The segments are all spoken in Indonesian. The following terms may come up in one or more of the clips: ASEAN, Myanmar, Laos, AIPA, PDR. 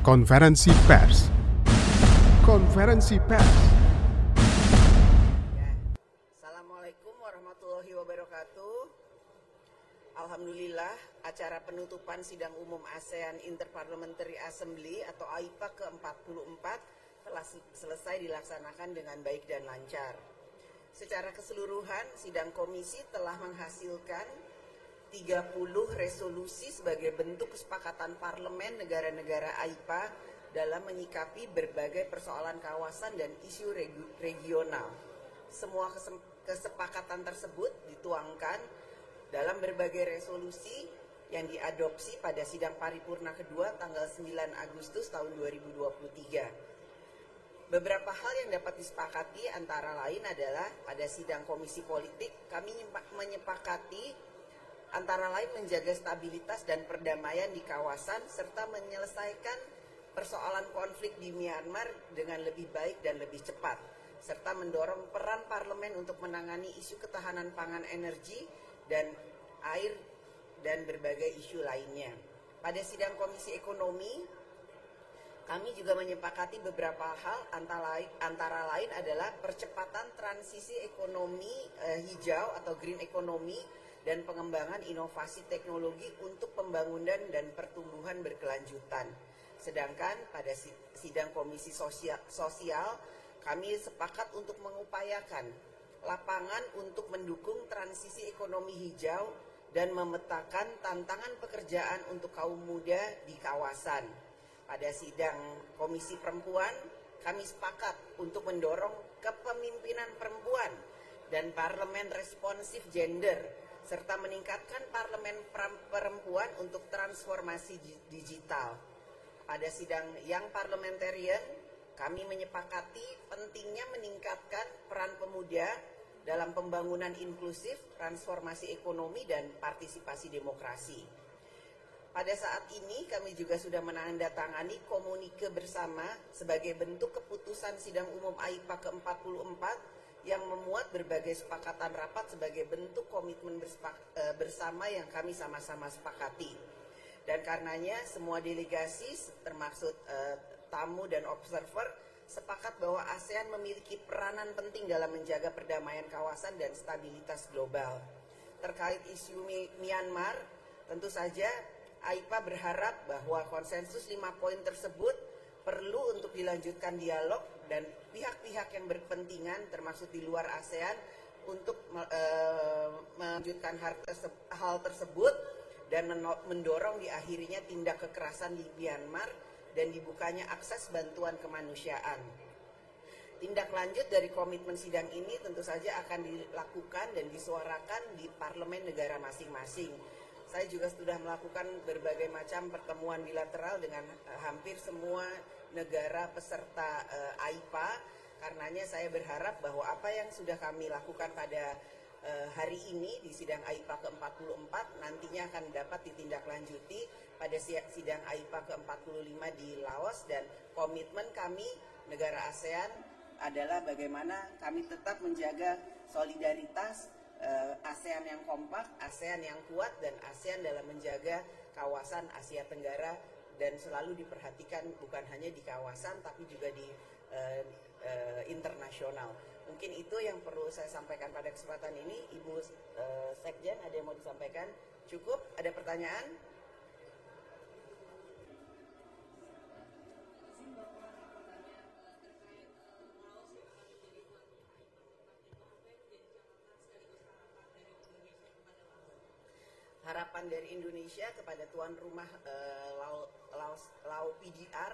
Konferensi pers. Ya. Assalamualaikum warahmatullahi wabarakatuh. Alhamdulillah, acara penutupan sidang umum ASEAN Interparliamentary Assembly atau AIPA ke-44 telah selesai dilaksanakan dengan baik dan lancar. Secara keseluruhan, sidang komisi telah menghasilkan 30 resolusi sebagai bentuk kesepakatan parlemen negara-negara AIPA dalam menyikapi berbagai persoalan kawasan dan isu regional. Semua kesepakatan tersebut dituangkan dalam berbagai resolusi yang diadopsi pada sidang paripurna kedua tanggal 9 Agustus tahun 2023. Beberapa hal yang dapat disepakati antara lain adalah pada sidang komisi politik kami menyepakati antara lain menjaga stabilitas dan perdamaian di kawasan serta menyelesaikan persoalan konflik di Myanmar dengan lebih baik dan lebih cepat, serta mendorong peran parlemen untuk menangani isu ketahanan pangan, energi dan air, dan berbagai isu lainnya. Pada sidang komisi ekonomi, kami juga menyepakati beberapa hal, antara lain adalah percepatan transisi ekonomi hijau atau green economy dan pengembangan inovasi teknologi untuk pembangunan dan pertumbuhan berkelanjutan. Sedangkan pada sidang komisi sosial, kami sepakat untuk mengupayakan lapangan untuk mendukung transisi ekonomi hijau dan memetakan tantangan pekerjaan untuk kaum muda di kawasan. Pada sidang komisi perempuan, kami sepakat untuk mendorong kepemimpinan perempuan dan parlemen responsif gender, serta meningkatkan parlemen perempuan untuk transformasi digital. Pada sidang yang parliamentarian, kami menyepakati pentingnya meningkatkan peran pemuda dalam pembangunan inklusif, transformasi ekonomi, dan partisipasi demokrasi. Pada saat ini, kami juga sudah menandatangani komunike bersama sebagai bentuk keputusan sidang umum AIPA ke-44 yang memuat berbagai kesepakatan rapat sebagai bentuk komitmen bersama yang kami sama-sama sepakati. Dan karenanya semua delegasi termasuk tamu dan observer sepakat bahwa ASEAN memiliki peranan penting dalam menjaga perdamaian kawasan dan stabilitas global. Terkait isu Myanmar, tentu saja AIPA berharap bahwa konsensus 5 poin tersebut perlu untuk dilanjutkan dialog dan pihak-pihak yang berkepentingan termasuk di luar ASEAN untuk melanjutkan hal tersebut dan mendorong diakhirinya tindak kekerasan di Myanmar dan dibukanya akses bantuan kemanusiaan. Tindak lanjut dari komitmen sidang ini tentu saja akan dilakukan dan disuarakan di parlemen negara masing-masing. Saya juga sudah melakukan berbagai macam pertemuan bilateral dengan hampir semua negara peserta AIPA. Karenanya saya berharap bahwa apa yang sudah kami lakukan pada hari ini di sidang AIPA ke-44 nantinya akan dapat ditindaklanjuti pada sidang AIPA ke-45 di Laos, dan komitmen kami negara ASEAN adalah bagaimana kami tetap menjaga solidaritas ASEAN yang kompak, ASEAN yang kuat, dan ASEAN dalam menjaga kawasan Asia Tenggara dan selalu diperhatikan bukan hanya di kawasan tapi juga di internasional. Mungkin itu yang perlu saya sampaikan pada kesempatan ini. Ibu Sekjen, ada yang mau disampaikan? Cukup? Ada pertanyaan? Harapan dari Indonesia kepada tuan rumah Laos PDR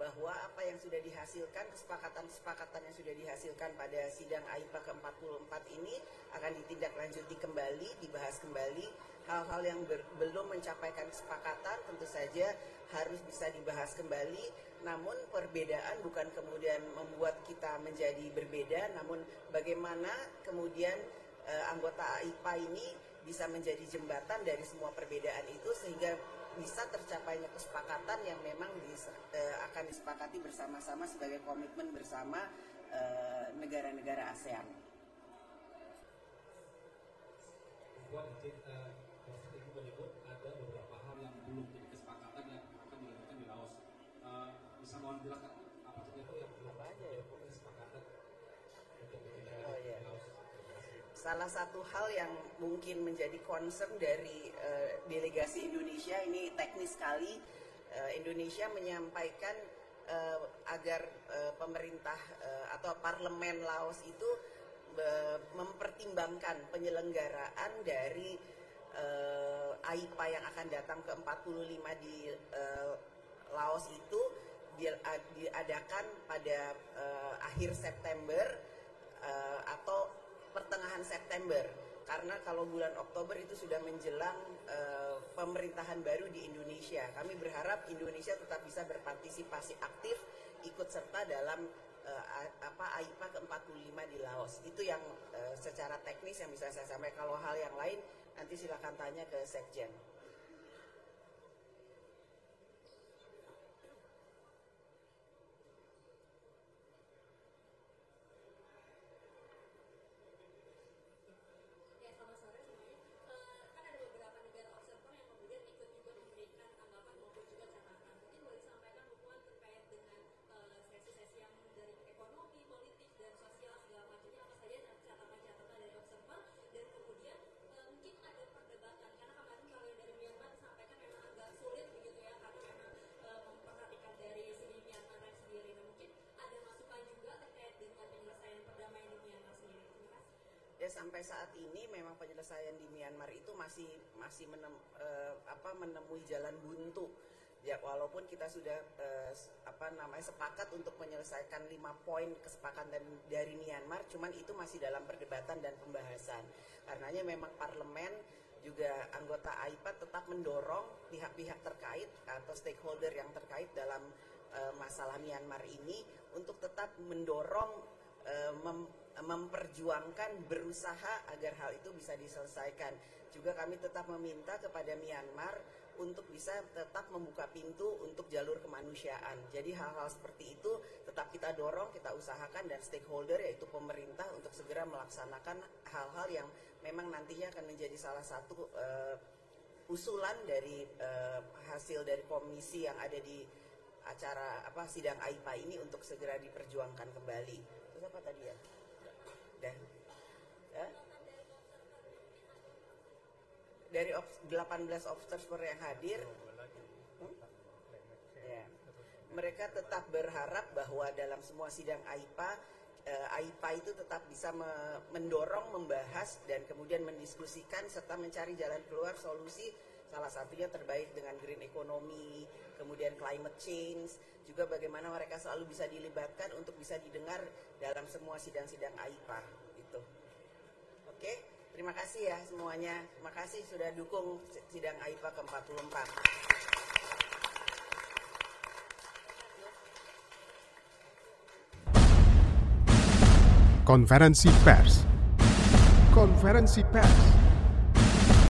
bahwa apa yang sudah dihasilkan, kesepakatan-kesepakatan yang sudah dihasilkan pada sidang AIPA ke-44 ini akan ditindaklanjuti kembali, dibahas kembali. Hal-hal yang belum mencapaikan kesepakatan tentu saja harus bisa dibahas kembali, namun perbedaan bukan kemudian membuat kita menjadi berbeda, namun bagaimana kemudian anggota AIPA ini bisa menjadi jembatan dari semua perbedaan itu sehingga bisa tercapainya kesepakatan yang memang akan disepakati bersama-sama sebagai komitmen bersama negara-negara ASEAN. Buat menyebut ada beberapa hal yang belum jadi kesepakatan yang akan dilakukan di Laos. salah satu hal yang mungkin menjadi concern dari delegasi Indonesia ini teknis sekali. Indonesia menyampaikan agar pemerintah atau parlemen Laos itu mempertimbangkan penyelenggaraan dari AIPA yang akan datang ke 45 di Laos itu diadakan pada akhir September atau pertengahan September, karena kalau bulan Oktober itu sudah menjelang pemerintahan baru di Indonesia. Kami berharap Indonesia tetap bisa berpartisipasi aktif, ikut serta dalam AIPA ke-45 di Laos. Itu yang secara teknis yang bisa saya sampaikan. Kalau hal yang lain nanti silakan tanya ke Sekjen. Ya, selamat sore semuanya. Kan ada beberapa negara observer yang kemudian ikut juga memberikan tanggapan maupun juga catatan. Mungkin boleh sampaikan hubungan terkait dengan sesi-sesi yang dari ekonomi, politik, dan sosial segala macamnya, apa saja catatan-catatan dari observer, dan kemudian mungkin ada perdebatan karena kemarin kalau dari Myanmar disampaikan memang agak sulit begitu ya, karena memang memperhatikan dari segi Myanmar sendiri. Nah, mungkin ada masukan juga terkait dengan penyelesaian perdamaian di Myanmar sendiri. Terima kasih. Ya, sampai saat ini memang penyelesaian di Myanmar itu masih menemui jalan buntu. Ya, walaupun kita sudah sepakat untuk menyelesaikan 5 poin kesepakatan dari Myanmar, cuman itu masih dalam perdebatan dan pembahasan. Karenanya memang parlemen juga anggota AIPA tetap mendorong pihak-pihak terkait atau stakeholder yang terkait dalam masalah Myanmar ini untuk tetap mendorong, memperjuangkan, berusaha agar hal itu bisa diselesaikan. Juga kami tetap meminta kepada Myanmar untuk bisa tetap membuka pintu untuk jalur kemanusiaan. Jadi hal-hal seperti itu tetap kita dorong, kita usahakan, dan stakeholder yaitu pemerintah untuk segera melaksanakan hal-hal yang memang nantinya akan menjadi salah satu usulan dari hasil dari komisi yang ada di acara sidang AIPA ini untuk segera diperjuangkan kembali. Terus apa tadi ya? Dari 18 observer yang hadir, mereka tetap berharap bahwa dalam semua sidang AIPA itu tetap bisa mendorong, membahas, dan kemudian mendiskusikan serta mencari jalan keluar solusi. Salah satunya terbaik dengan green economy, kemudian climate change, juga bagaimana mereka selalu bisa dilibatkan untuk bisa didengar dalam semua sidang-sidang AIPA itu. Oke, terima kasih ya semuanya. Terima kasih sudah dukung sidang AIPA ke-44. Konferensi pers.